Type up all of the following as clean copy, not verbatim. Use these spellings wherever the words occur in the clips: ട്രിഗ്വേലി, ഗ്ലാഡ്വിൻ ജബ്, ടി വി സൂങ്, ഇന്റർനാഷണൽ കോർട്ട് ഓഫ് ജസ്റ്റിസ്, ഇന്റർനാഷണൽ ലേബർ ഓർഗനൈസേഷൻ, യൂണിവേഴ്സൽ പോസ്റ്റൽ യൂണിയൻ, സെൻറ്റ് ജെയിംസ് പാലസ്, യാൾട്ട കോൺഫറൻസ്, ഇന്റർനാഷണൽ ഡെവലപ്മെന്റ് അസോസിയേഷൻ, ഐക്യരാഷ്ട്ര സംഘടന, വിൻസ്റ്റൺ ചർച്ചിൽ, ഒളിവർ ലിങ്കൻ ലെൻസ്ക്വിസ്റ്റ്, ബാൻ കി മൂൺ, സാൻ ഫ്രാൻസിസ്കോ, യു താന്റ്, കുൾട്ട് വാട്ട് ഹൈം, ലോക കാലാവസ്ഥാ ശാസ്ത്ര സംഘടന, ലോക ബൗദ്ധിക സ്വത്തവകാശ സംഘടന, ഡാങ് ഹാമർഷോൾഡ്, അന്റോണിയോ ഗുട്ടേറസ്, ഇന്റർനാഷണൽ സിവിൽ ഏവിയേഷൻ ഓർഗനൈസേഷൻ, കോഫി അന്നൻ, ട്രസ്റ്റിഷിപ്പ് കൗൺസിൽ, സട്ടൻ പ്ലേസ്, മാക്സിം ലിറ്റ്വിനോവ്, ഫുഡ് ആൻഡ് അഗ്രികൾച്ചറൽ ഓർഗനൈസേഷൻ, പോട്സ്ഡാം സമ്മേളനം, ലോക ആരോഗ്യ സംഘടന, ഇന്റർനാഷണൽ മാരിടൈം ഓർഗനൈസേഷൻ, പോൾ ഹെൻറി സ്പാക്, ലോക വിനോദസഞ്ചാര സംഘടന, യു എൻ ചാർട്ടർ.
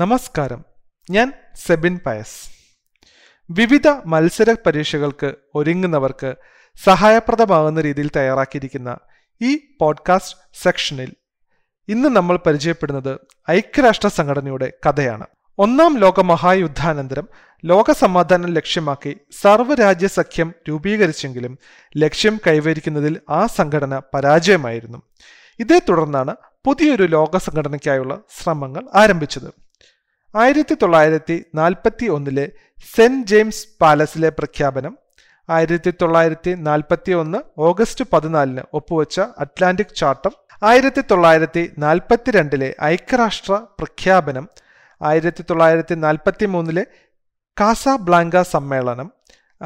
നമസ്കാരം, ഞാൻ സെബിൻ പയസ്. വിവിധ മത്സര പരീക്ഷകൾക്ക് ഒരുങ്ങുന്നവർക്ക് സഹായപ്രദമാകുന്ന രീതിയിൽ തയ്യാറാക്കിയിരിക്കുന്ന ഈ പോഡ്കാസ്റ്റ് സെക്ഷനിൽ ഇന്ന് നമ്മൾ പരിചയപ്പെടുന്നത് ഐക്യരാഷ്ട്ര സംഘടനയുടെ കഥയാണ്. ഒന്നാം ലോക മഹായുദ്ധാനന്തരം ലോക സമാധാനം ലക്ഷ്യമാക്കി സർവ്വരാജ്യ സഖ്യം രൂപീകരിച്ചെങ്കിലും ലക്ഷ്യം കൈവരിക്കുന്നതിൽ ആ സംഘടന പരാജയമായിരുന്നു. ഇതേ തുടർന്നാണ് പുതിയൊരു ലോക സംഘടനയ്ക്കായുള്ള ശ്രമങ്ങൾ ആരംഭിച്ചത്. 1941 സെൻറ്റ് ജെയിംസ് പാലസിലെ പ്രഖ്യാപനം, 1941 ഓഗസ്റ്റ് 14 ഒപ്പുവെച്ച അറ്റ്ലാന്റിക് ചാർട്ടർ, 1942 ഐക്യരാഷ്ട്ര പ്രഖ്യാപനം, 1943 കാസാബ്ലാങ്ക സമ്മേളനം,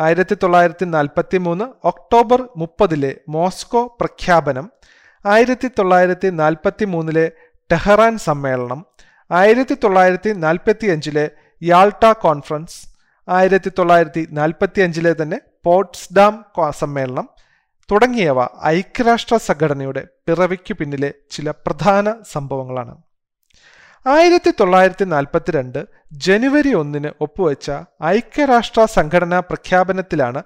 1943 ഒക്ടോബർ 30 മോസ്കോ പ്രഖ്യാപനം, 1943 ടെഹ്റാൻ സമ്മേളനം, 1945 യാൾട്ട കോൺഫറൻസ്, 1945 തന്നെ പോട്സ്ഡാം സമ്മേളനം തുടങ്ങിയവ ഐക്യരാഷ്ട്ര സംഘടനയുടെ പിറവിക്ക് പിന്നിലെ ചില പ്രധാന സംഭവങ്ങളാണ്. 1942 ജനുവരി 1 ഒപ്പുവെച്ച ഐക്യരാഷ്ട്ര സംഘടനാ പ്രഖ്യാപനത്തിലാണ്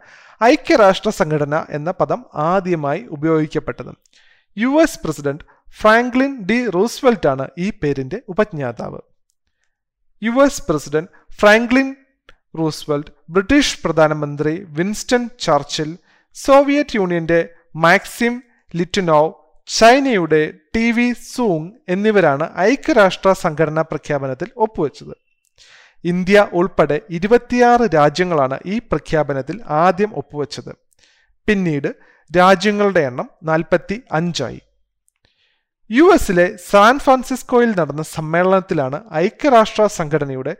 ഐക്യരാഷ്ട്ര സംഘടന എന്ന പദം ആദ്യമായി ഉപയോഗിക്കപ്പെട്ടത്. US president Franklin D Roosevelt ആണ് ഈ പേരിന്റെ ഉപജ്ഞാതാവ്. US president Franklin Roosevelt, British പ്രധാനമന്ത്രി വിൻസ്റ്റൺ ചർച്ചിൽ, സോവിയറ്റ് യൂണിയന്റെ മാക്സിം ലിറ്റ്വിനോവ്, ചൈനയുടെ ടി വി സൂങ് എന്നിവരാണ് ഐക്യരാഷ്ട്ര സംഘടനാ പ്രഖ്യാപനത്തിൽ ഒപ്പുവെച്ചത്. ഇന്ത്യ ഉൾപ്പെടെ 26 രാജ്യങ്ങളാണ് ഈ പ്രഖ്യാപനത്തിൽ ആദ്യം ഒപ്പുവെച്ചത്. പിന്നീട് രാജ്യങ്ങളുടെ എണ്ണം 45ആയി. US സാൻ ഫ്രാൻസിസ്കോയിൽ നടന്ന സമ്മേളനത്തിലാണ് ഐക്യരാഷ്ട്ര സംഘടനയുടെ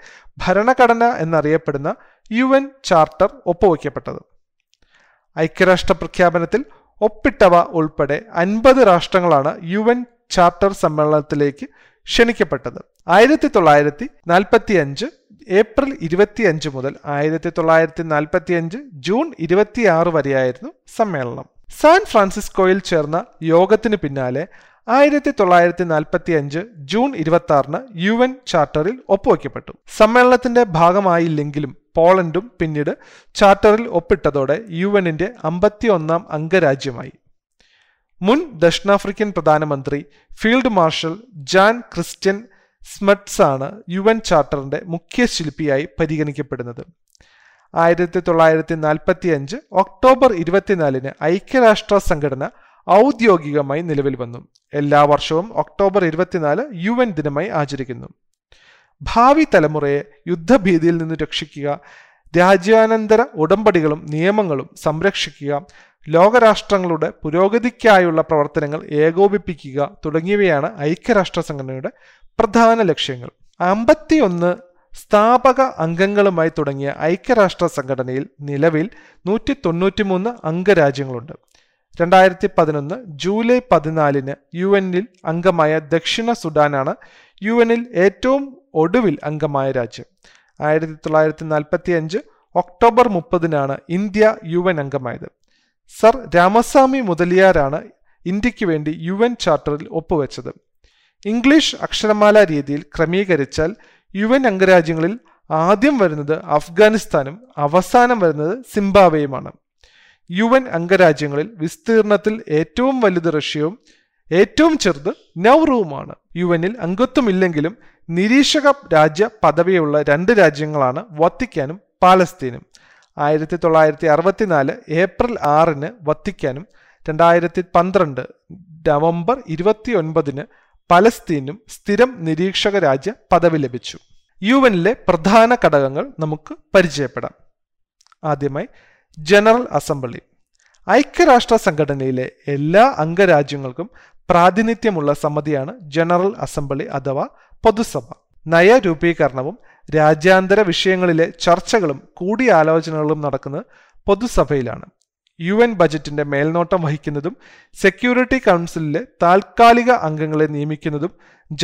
ഭരണഘടന എന്നറിയപ്പെടുന്ന UN ചാർട്ടർ ഒപ്പുവയ്ക്കപ്പെട്ടത്. ഐക്യരാഷ്ട്ര പ്രഖ്യാപനത്തിൽ ഒപ്പിട്ടവ ഉൾപ്പെടെ 50 രാഷ്ട്രങ്ങളാണ് UN ചാർട്ടർ സമ്മേളനത്തിലേക്ക് ക്ഷണിക്കപ്പെട്ടത്. 1945 ഏപ്രിൽ 25 മുതൽ 1945 ജൂൺ 26 വരെയായിരുന്നു സമ്മേളനം. സാൻ ഫ്രാൻസിസ്കോയിൽ ചേർന്ന യോഗത്തിന് പിന്നാലെ 1945 ജൂൺ 26 UN ചാർട്ടറിൽ ഒപ്പുവയ്ക്കപ്പെട്ടു. സമ്മേളനത്തിന്റെ ഭാഗമായില്ലെങ്കിലും പോളണ്ടും പിന്നീട് ചാർട്ടറിൽ ഒപ്പിട്ടതോടെ UN 51ാം അംഗരാജ്യമായി. മുൻ ദക്ഷിണാഫ്രിക്കൻ പ്രധാനമന്ത്രി field marshal Jan Christian Smuts ആണ് UN ചാർട്ടറിന്റെ മുഖ്യ ശില്പിയായി പരിഗണിക്കപ്പെടുന്നത്. 1945 ഒക്ടോബർ 24 ഐക്യരാഷ്ട്ര സംഘടന ഔദ്യോഗികമായി നിലവിൽ വന്നു. എല്ലാ വർഷവും ഒക്ടോബർ 24 UN ദിനമായി ആചരിക്കുന്നു. ഭാവി തലമുറയെ യുദ്ധഭീതിയിൽ നിന്ന് രക്ഷിക്കുക, രാജ്യാനന്തര ഉടമ്പടികളും നിയമങ്ങളും സംരക്ഷിക്കുക, ലോകരാഷ്ട്രങ്ങളുടെ പുരോഗതിക്കായുള്ള പ്രവർത്തനങ്ങൾ ഏകോപിപ്പിക്കുക തുടങ്ങിയവയാണ് ഐക്യരാഷ്ട്ര സംഘടനയുടെ പ്രധാന ലക്ഷ്യങ്ങൾ. 51 സ്ഥാപക അംഗങ്ങളുമായി തുടങ്ങിയ ഐക്യരാഷ്ട്ര സംഘടനയിൽ നിലവിൽ 193 അംഗരാജ്യങ്ങളുണ്ട്. 2011 ജൂലൈ 14 UN അംഗമായ ദക്ഷിണ സുഡാനാണ് UN ഏറ്റവും ഒടുവിൽ അംഗമായ രാജ്യം. 1945 ഒക്ടോബർ 30 ഇന്ത്യ UN അംഗമായത്. സർ രാമസ്വാമി മുതലിയാരാണ് ഇന്ത്യക്ക് വേണ്ടി UN ചാർട്ടറിൽ ഒപ്പുവെച്ചത്. ഇംഗ്ലീഷ് അക്ഷരമാല രീതിയിൽ ക്രമീകരിച്ചാൽ UN അംഗരാജ്യങ്ങളിൽ ആദ്യം വരുന്നത് അഫ്ഗാനിസ്ഥാനും അവസാനം വരുന്നത് സിംബാബ്വേയുമാണ്. UN അംഗരാജ്യങ്ങളിൽ വിസ്തീർണത്തിൽ ഏറ്റവും വലുത് റഷ്യയും ഏറ്റവും ചെറുത് നൗറുവുമാണ്. UN അംഗത്വമില്ലെങ്കിലും നിരീക്ഷക രാജ്യ പദവിയുള്ള 2 രാജ്യങ്ങളാണ് വത്തിക്കാനും പാലസ്തീനും. 1964 ഏപ്രിൽ 6 വത്തിക്കാനും 2012 നവംബർ 29 പലസ്തീനും സ്ഥിരം നിരീക്ഷക രാജ്യ പദവി ലഭിച്ചു. UN പ്രധാന ഘടകങ്ങൾ നമുക്ക് പരിചയപ്പെടാം. ആദ്യമായി ജനറൽ അസംബ്ലി. ഐക്യരാഷ്ട്ര സംഘടനയിലെ എല്ലാ അംഗരാജ്യങ്ങൾക്കും പ്രാതിനിധ്യമുള്ള സമിതിയാണ് ജനറൽ അസംബ്ലി അഥവാ പൊതുസഭ. നയരൂപീകരണവും രാജ്യാന്തര വിഷയങ്ങളിലെ ചർച്ചകളും കൂടിയാലോചനകളും നടക്കുന്നത് പൊതുസഭയിലാണ്. UN ബജറ്റിന്റെ മേൽനോട്ടം വഹിക്കുന്നതും സെക്യൂരിറ്റി കൗൺസിലിലെ താൽക്കാലിക അംഗങ്ങളെ നിയമിക്കുന്നതും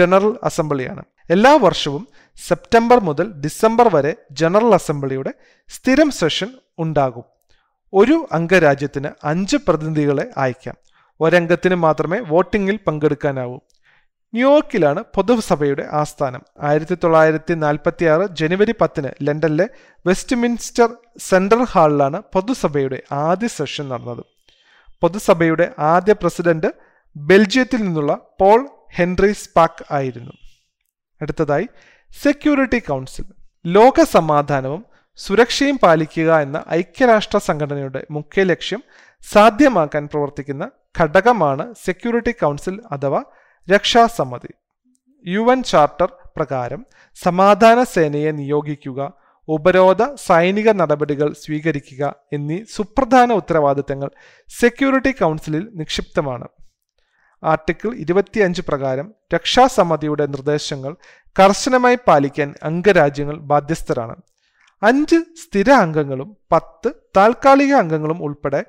ജനറൽ അസംബ്ലിയാണ്. എല്ലാ വർഷവും സെപ്റ്റംബർ മുതൽ ഡിസംബർ വരെ ജനറൽ അസംബ്ലിയുടെ സ്ഥിരം സെഷൻ ഉണ്ടാകും. ഒരു അംഗരാജ്യത്തിന് 5 പ്രതിനിധികളെ അയക്കാം. ഒരംഗത്തിന് മാത്രമേ വോട്ടിങ്ങിൽ പങ്കെടുക്കാനാവൂ. ന്യൂയോർക്കിലാണ് പൊതുസഭയുടെ ആസ്ഥാനം. 1946 ജനുവരി 10 ലണ്ടനിലെ വെസ്റ്റ്മിൻസ്റ്റർ സെൻട്രൽ ഹാളിലാണ് പൊതുസഭയുടെ ആദ്യ സെഷൻ നടന്നത്. പൊതുസഭയുടെ ആദ്യ പ്രസിഡന്റ് ബെൽജിയത്തിൽ നിന്നുള്ള പോൾ ഹെൻറി സ്പാക് ആയിരുന്നു. അടുത്തതായി സെക്യൂരിറ്റി കൗൺസിൽ. ലോക സമാധാനവും സുരക്ഷയും പാലിക്കുക എന്ന ഐക്യരാഷ്ട്ര സംഘടനയുടെ മുഖ്യ ലക്ഷ്യം സാധ്യമാക്കാൻ പ്രവർത്തിക്കുന്ന ഘടകമാണ് സെക്യൂരിറ്റി കൗൺസിൽ അഥവാ രക്ഷാസമിതി. UN ചാർട്ടർ പ്രകാരം സമാധാന സേനയെ നിയോഗിക്കുക, ഉപരോധ സൈനിക നടപടികൾ സ്വീകരിക്കുക എന്നീ സുപ്രധാന ഉത്തരവാദിത്തങ്ങൾ സെക്യൂരിറ്റി കൗൺസിലിൽ നിക്ഷിപ്തമാണ്. ആർട്ടിക്കിൾ 25 പ്രകാരം രക്ഷാസമിതിയുടെ നിർദ്ദേശങ്ങൾ കർശനമായി പാലിക്കാൻ അംഗരാജ്യങ്ങൾ ബാധ്യസ്ഥരാണ്. 5 സ്ഥിര അംഗങ്ങളും 10 താൽക്കാലിക അംഗങ്ങളും ഉൾപ്പെടെ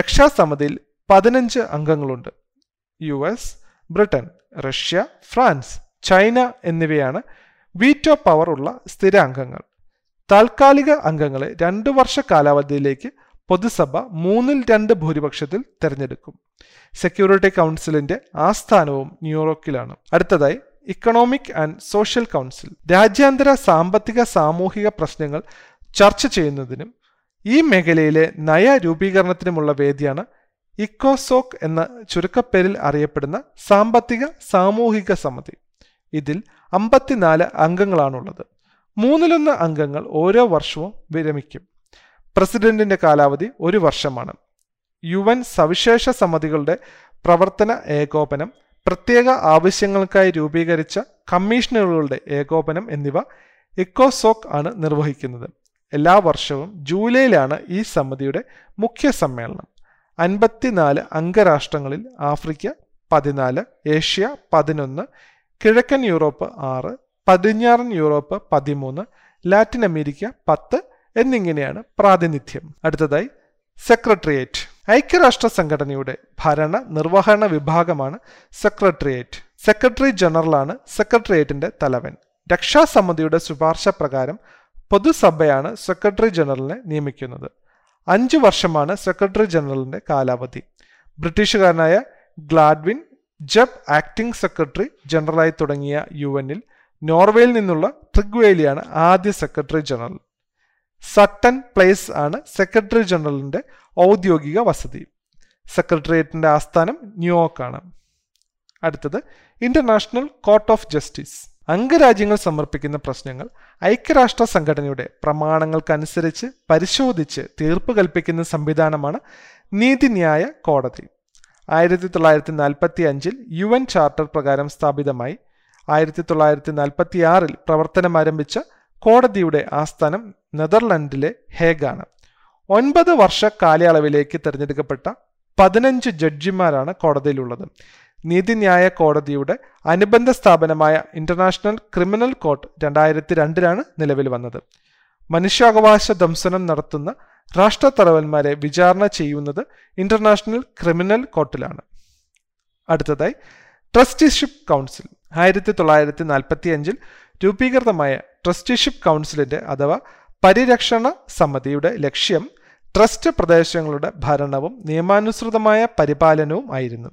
രക്ഷാസമിതിയിൽ 15 അംഗങ്ങളുണ്ട്. US, Britain, Russia, France, China എന്നിവയാണ് വീറ്റോ പവർ ഉള്ള സ്ഥിര അംഗങ്ങൾ. താൽക്കാലിക അംഗങ്ങളെ 2 വർഷ കാലാവധിയിലേക്ക് പൊതുസഭ 3/2 ഭൂരിപക്ഷത്തിൽ തിരഞ്ഞെടുക്കും. സെക്യൂരിറ്റി കൗൺസിലിന്റെ ആസ്ഥാനവും ന്യൂയോർക്കിലാണ്. അടുത്തതായി ഇക്കണോമിക് ആൻഡ് സോഷ്യൽ കൗൺസിൽ. രാജ്യാന്തര സാമ്പത്തിക സാമൂഹിക പ്രശ്നങ്ങൾ ചർച്ച ചെയ്യുന്നതിനും ഈ മേഖലയിലെ നയരൂപീകരണത്തിനുമുള്ള വേദിയാണ് ഇക്കോസോക് എന്ന ചുരുക്കപ്പേരിൽ അറിയപ്പെടുന്ന സാമ്പത്തിക സാമൂഹിക സമിതി. ഇതിൽ 54 അംഗങ്ങളാണുള്ളത്. 1/3 അംഗങ്ങൾ ഓരോ വർഷവും വിരമിക്കും. പ്രസിഡന്റിന്റെ കാലാവധി 1 വർഷമാണ്. UN സവിശേഷ സമിതികളുടെ പ്രവർത്തന ഏകോപനം, പ്രത്യേക ആവശ്യങ്ങൾക്കായി രൂപീകരിച്ച കമ്മീഷനുകളുടെ ഏകോപനം എന്നിവ ഇക്കോസോക് ആണ് നിർവഹിക്കുന്നത്. എല്ലാ വർഷവും ജൂലൈയിലാണ് ഈ സമിതിയുടെ മുഖ്യ സമ്മേളനം. 54 അംഗരാഷ്ട്രങ്ങളിൽ ആഫ്രിക്ക 14, ഏഷ്യ 11, കിഴക്കൻ യൂറോപ്പ് 6, പടിഞ്ഞാറൻ യൂറോപ്പ് 13, ലാറ്റിൻ അമേരിക്ക 10 എന്നിങ്ങനെയാണ് പ്രാതിനിധ്യം. അടുത്തതായി സെക്രട്ടേറിയറ്റ്. ഐക്യരാഷ്ട്ര സംഘടനയുടെ ഭരണ നിർവഹണ വിഭാഗമാണ് സെക്രട്ടേറിയറ്റ്. സെക്രട്ടറി ജനറലാണ് സെക്രട്ടേറിയറ്റിന്റെ തലവൻ. രക്ഷാസമിതിയുടെ ശുപാർശ പ്രകാരം പൊതുസഭയാണ് സെക്രട്ടറി ജനറലിനെ നിയമിക്കുന്നത്. 5 വർഷമാണ് സെക്രട്ടറി ജനറലിന്റെ കാലാവധി. ബ്രിട്ടീഷുകാരനായ ഗ്ലാഡ്വിൻ ജബ് ആക്ടിംഗ് സെക്രട്ടറി ജനറലായി തുടങ്ങിയ UN-ൽ നോർവേയിൽ നിന്നുള്ള ട്രിഗ്വേലിയാണ് ആദ്യ സെക്രട്ടറി ജനറൽ. സട്ടൻ പ്ലേസ് ആണ് സെക്രട്ടറി ജനറലിന്റെ ഔദ്യോഗിക വസതി. സെക്രട്ടേറിയറ്റിന്റെ ആസ്ഥാനം ന്യൂയോർക്കാണ്. അടുത്തത് ഇന്റർനാഷണൽ കോർട്ട് ഓഫ് ജസ്റ്റിസ്. അംഗരാജ്യങ്ങൾ സമർപ്പിക്കുന്ന പ്രശ്നങ്ങൾ ഐക്യരാഷ്ട്ര സംഘടനയുടെ പ്രമാണങ്ങൾക്കനുസരിച്ച് പരിശോധിച്ച് തീർപ്പ് കൽപ്പിക്കുന്ന സംവിധാനമാണ് നീതിന്യായ കോടതി. 1945 UN ചാർട്ടർ പ്രകാരം സ്ഥാപിതമായി. 1946 പ്രവർത്തനമാരംഭിച്ച കോടതിയുടെ ആസ്ഥാനം നെതർലൻഡിലെ ഹേഗാണ്. 9 വർഷ കാലയളവിലേക്ക് തിരഞ്ഞെടുക്കപ്പെട്ട 15 ജഡ്ജിമാരാണ് കോടതിയിലുള്ളത്. നീതിന്യായ കോടതിയുടെ അനുബന്ധ സ്ഥാപനമായ ഇന്റർനാഷണൽ ക്രിമിനൽ കോർട്ട് 2002 നിലവിൽ വന്നത്. മനുഷ്യാവകാശ ധ്വംസനം നടത്തുന്ന രാഷ്ട്രത്തലവന്മാരെ വിചാരണ ചെയ്യുന്നത് ഇന്റർനാഷണൽ ക്രിമിനൽ കോർട്ടിലാണ്. അടുത്തതായി ട്രസ്റ്റിഷിപ്പ് കൗൺസിൽ. 1945 രൂപീകൃതമായ ട്രസ്റ്റിഷിപ്പ് കൗൺസിലിന്റെ അഥവാ പരിരക്ഷണ സമിതിയുടെ ലക്ഷ്യം ട്രസ്റ്റ് പ്രദേശങ്ങളുടെ ഭരണവും നിയമാനുസൃതമായ പരിപാലനവും ആയിരുന്നു.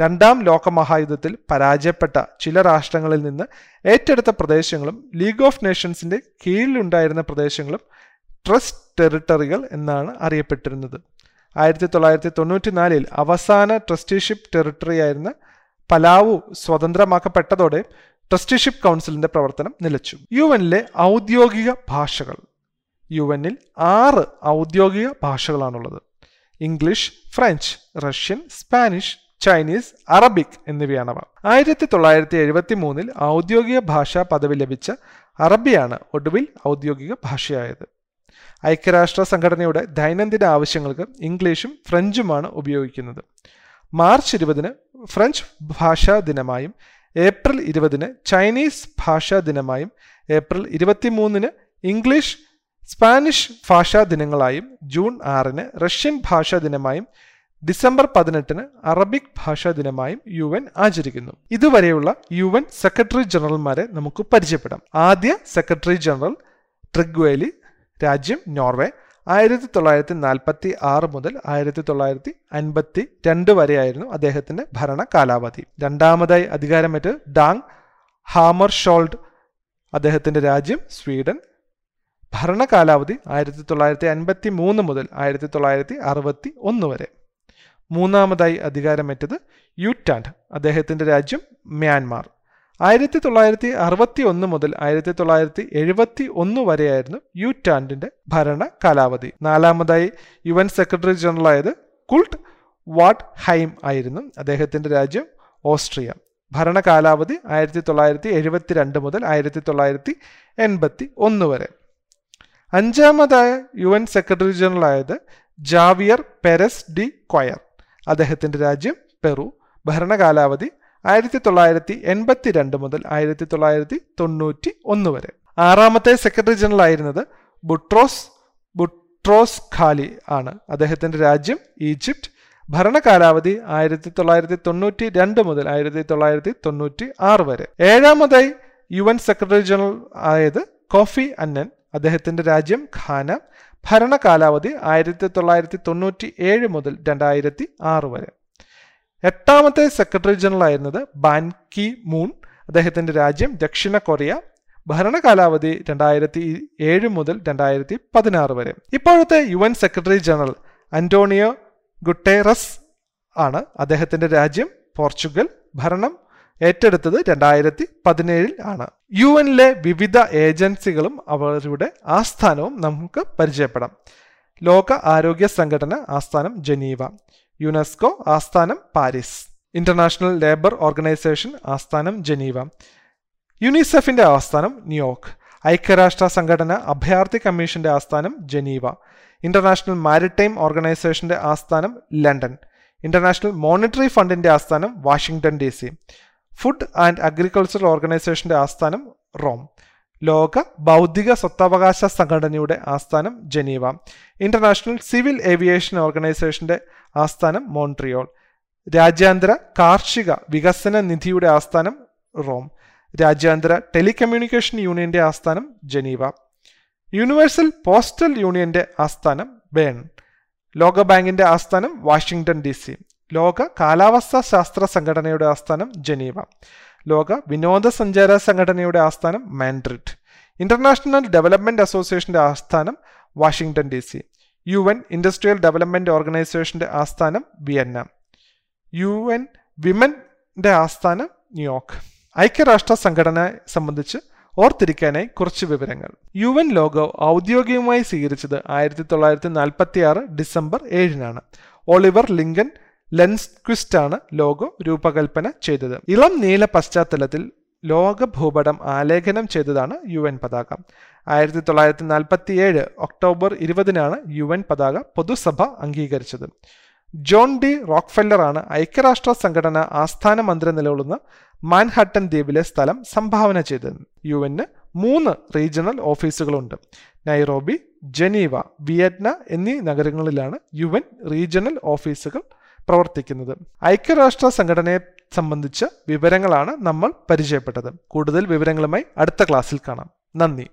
2ാം ലോകമഹായുദ്ധത്തിൽ പരാജയപ്പെട്ട ചില രാഷ്ട്രങ്ങളിൽ നിന്ന് ഏറ്റെടുത്ത പ്രദേശങ്ങളും ലീഗ് ഓഫ് നേഷൻസിന്റെ കീഴിലുണ്ടായിരുന്ന പ്രദേശങ്ങളും ട്രസ്റ്റ് ടെറിട്ടറികൾ എന്നാണ് അറിയപ്പെട്ടിരുന്നത്. 1994-ൽ അവസാന ട്രസ്റ്റിഷിപ്പ് ടെറിട്ടറിയായിരുന്ന പലാവു സ്വതന്ത്രമാക്കപ്പെട്ടതോടെ ട്രസ്റ്റിഷിപ്പ് കൗൺസിലിന്റെ പ്രവർത്തനം നിലച്ചു. UN-ലെ ഔദ്യോഗിക ഭാഷകൾ. UN-ൽ 6 ഔദ്യോഗിക ഭാഷകളാണുള്ളത്. English, French, Russian, Spanish, Chinese, Arabic എന്നിവയാണവ. 1973-ൽ ഔദ്യോഗിക ഭാഷാ പദവി ലഭിച്ച അറബിയാണ് ഒടുവിൽ ഔദ്യോഗിക ഭാഷയായത്. ഐക്യരാഷ്ട്ര സംഘടനയുടെ ദൈനംദിന ആവശ്യങ്ങൾക്ക് ഇംഗ്ലീഷും ഫ്രഞ്ചുമാണ് ഉപയോഗിക്കുന്നത്. മാർച്ച് 20-ന് ഫ്രഞ്ച് ഭാഷാ ദിനമായും ഏപ്രിൽ 20-ന് ചൈനീസ് ഭാഷാ ദിനമായും ഏപ്രിൽ 23-ന് ഇംഗ്ലീഷ്, സ്പാനിഷ് ഭാഷാ ദിനങ്ങളായും ജൂൺ 6-ന് റഷ്യൻ ഭാഷാ ദിനമായും ഡിസംബർ 18-ന് അറബിക് ഭാഷാ ദിനമായും UN ആചരിക്കുന്നു. ഇതുവരെയുള്ള UN സെക്രട്ടറി ജനറൽമാരെ നമുക്ക് പരിചയപ്പെടാം. ആദ്യ സെക്രട്ടറി ജനറൽ ട്രിഗ്വേലി, രാജ്യം നോർവേ. 1946 മുതൽ 1952 വരെയായിരുന്നു അദ്ദേഹത്തിൻ്റെ ഭരണ കാലാവധി. രണ്ടാമതായി അധികാരമേറ്റത് ഡാങ് ഹാമർഷോൾഡ്, അദ്ദേഹത്തിൻ്റെ രാജ്യം സ്വീഡൻ. ഭരണ കാലാവധി 1953 മുതൽ 1961 വരെ. മൂന്നാമതായി അധികാരമേറ്റത് യു താന്റ്, അദ്ദേഹത്തിൻ്റെ രാജ്യം മ്യാൻമാർ. 1961 മുതൽ 1971 വരെയായിരുന്നു യു താന്റിൻ്റെ ഭരണ കാലാവധി. നാലാമതായി യു എൻ സെക്രട്ടറി ജനറൽ ആയത് കുൾട്ട് വാട്ട് ഹൈം ആയിരുന്നു, അദ്ദേഹത്തിൻ്റെ രാജ്യം ഓസ്ട്രിയ. ഭരണ കാലാവധി 1972 മുതൽ 1981 വരെ. അഞ്ചാമതായ യു എൻ സെക്രട്ടറി ജനറൽ ആയത് ജാവിയർ പെരസ് ഡി ക്വയർ, അദ്ദേഹത്തിൻ്റെ രാജ്യം പെറു. ഭരണ കാലാവധി 1982 മുതൽ 1991 വരെ. ആറാമത്തെ സെക്രട്ടറി ജനറൽ ആയിരുന്നത് ബുട്രോസ് ബുട്രോസ് ഖാലി ആണ്, അദ്ദേഹത്തിൻ്റെ രാജ്യം ഈജിപ്റ്റ്. ഭരണ കാലാവധി 1992 മുതൽ 1996 വരെ. ഏഴാമതായി യു എൻ സെക്രട്ടറി ജനറൽ ആയത് കോഫി അന്നൻ, അദ്ദേഹത്തിൻ്റെ രാജ്യം ഖാന. ഭരണ കാലാവധി 1997 മുതൽ 2006 വരെ. എട്ടാമത്തെ സെക്രട്ടറി ജനറൽ ആയിരുന്നത് ബാൻ കി മൂൺ, അദ്ദേഹത്തിൻ്റെ രാജ്യം ദക്ഷിണ കൊറിയ. ഭരണ കാലാവധി 2007 മുതൽ 2016 വരെ. ഇപ്പോഴത്തെ U N secretary general അന്റോണിയോ ഗുട്ടേറസ് ആണ്, അദ്ദേഹത്തിൻ്റെ രാജ്യം പോർച്ചുഗൽ. ഭരണം ഏറ്റെടുത്തത് 2017 ആണ്. യു എനിലെ വിവിധ ഏജൻസികളും അവരുടെ ആസ്ഥാനവും നമുക്ക് പരിചയപ്പെടാം. ലോക ആരോഗ്യ സംഘടന ആസ്ഥാനം ജനീവ, യുനെസ്കോ ആസ്ഥാനം പാരീസ്, ഇന്റർനാഷണൽ ലേബർ ഓർഗനൈസേഷൻ ആസ്ഥാനം ജനീവ, യുനിസെഫിൻ്റെ ആസ്ഥാനം ന്യൂയോർക്ക്, ഐക്യരാഷ്ട്ര സംഘടന അഭയാർത്ഥി കമ്മീഷന്റെ ആസ്ഥാനം ജനീവ, ഇന്റർനാഷണൽ മാരിടൈം ഓർഗനൈസേഷന്റെ ആസ്ഥാനം ലണ്ടൻ, ഇന്റർനാഷണൽ മോണിറ്ററി ഫണ്ടിന്റെ ആസ്ഥാനം Washington DC, food and agricultural ഓർഗനൈസേഷന്റെ ആസ്ഥാനം റോം, ലോക ബൗദ്ധിക സ്വത്തവകാശ സംഘടനയുടെ ആസ്ഥാനം ജനീവ, ഇന്റർനാഷണൽ സിവിൽ ഏവിയേഷൻ ഓർഗനൈസേഷന്റെ ആസ്ഥാനം മോൺട്രിയോൾ, രാജ്യാന്തര കാർഷിക വികസന നിധിയുടെ ആസ്ഥാനം റോം, രാജ്യാന്തര ടെലികമ്മ്യൂണിക്കേഷൻ യൂണിയന്റെ ആസ്ഥാനം ജനീവ, യൂണിവേഴ്സൽ പോസ്റ്റൽ യൂണിയന്റെ ആസ്ഥാനം ബേൺ, ലോകബാങ്കിന്റെ ആസ്ഥാനം വാഷിംഗ്ടൺ DC, ലോക കാലാവസ്ഥാ ശാസ്ത്ര സംഘടനയുടെ ആസ്ഥാനം ജനീവ, ലോക വിനോദസഞ്ചാര സംഘടനയുടെ ആസ്ഥാനം മാൻഡ്രിഡ്, ഇന്റർനാഷണൽ ഡെവലപ്മെന്റ് അസോസിയേഷന്റെ ആസ്ഥാനം Washington DC, UN industrial development ഓർഗനൈസേഷന്റെ ആസ്ഥാനം വിയന്ന, UN വിമന്റെ ആസ്ഥാനം ന്യൂയോർക്ക്. ഐക്യരാഷ്ട്ര സംഘടനയെ സംബന്ധിച്ച് ഓർത്തിരിക്കാനായി കുറച്ച് വിവരങ്ങൾ. UN ലോഗോ ഔദ്യോഗികമായി സ്വീകരിച്ചത് 1946 December 7 ഒളിവർ ലിങ്കൻ ലെൻസ്ക്വിസ്റ്റാണ് ലോഗോ രൂപകൽപ്പന ചെയ്തത്. ഇളം നീല പശ്ചാത്തലത്തിൽ ലോക ഭൂപടം ആലേഖനം ചെയ്തതാണ് UN പതാക. 1947 October 20 UN പതാക പൊതുസഭ അംഗീകരിച്ചത്. ജോൺ ഡി റോക്ക്ഫെല്ലറാണ് ഐക്യരാഷ്ട്ര സംഘടന ആസ്ഥാന മന്ദിരം നിലകൊള്ളുന്ന മാൻഹട്ടൻ ദ്വീപിലെ സ്ഥലം സംഭാവന ചെയ്തത്. UN 3 റീജിയണൽ ഓഫീസുകളുണ്ട്. നൈറോബി, ജനീവ, വിയറ്റ്ന എന്നീ നഗരങ്ങളിലാണ് UN റീജിയണൽ ഓഫീസുകൾ പ്രവർത്തിക്കുന്നത്. ഐക്യരാഷ്ട്ര സംഘടനയെ സംബന്ധിച്ച വിവരങ്ങളാണ് നമ്മൾ പരിചയപ്പെട്ടത്. കൂടുതൽ വിവരങ്ങളുമായി അടുത്ത ക്ലാസ്സിൽ കാണാം. നന്ദി.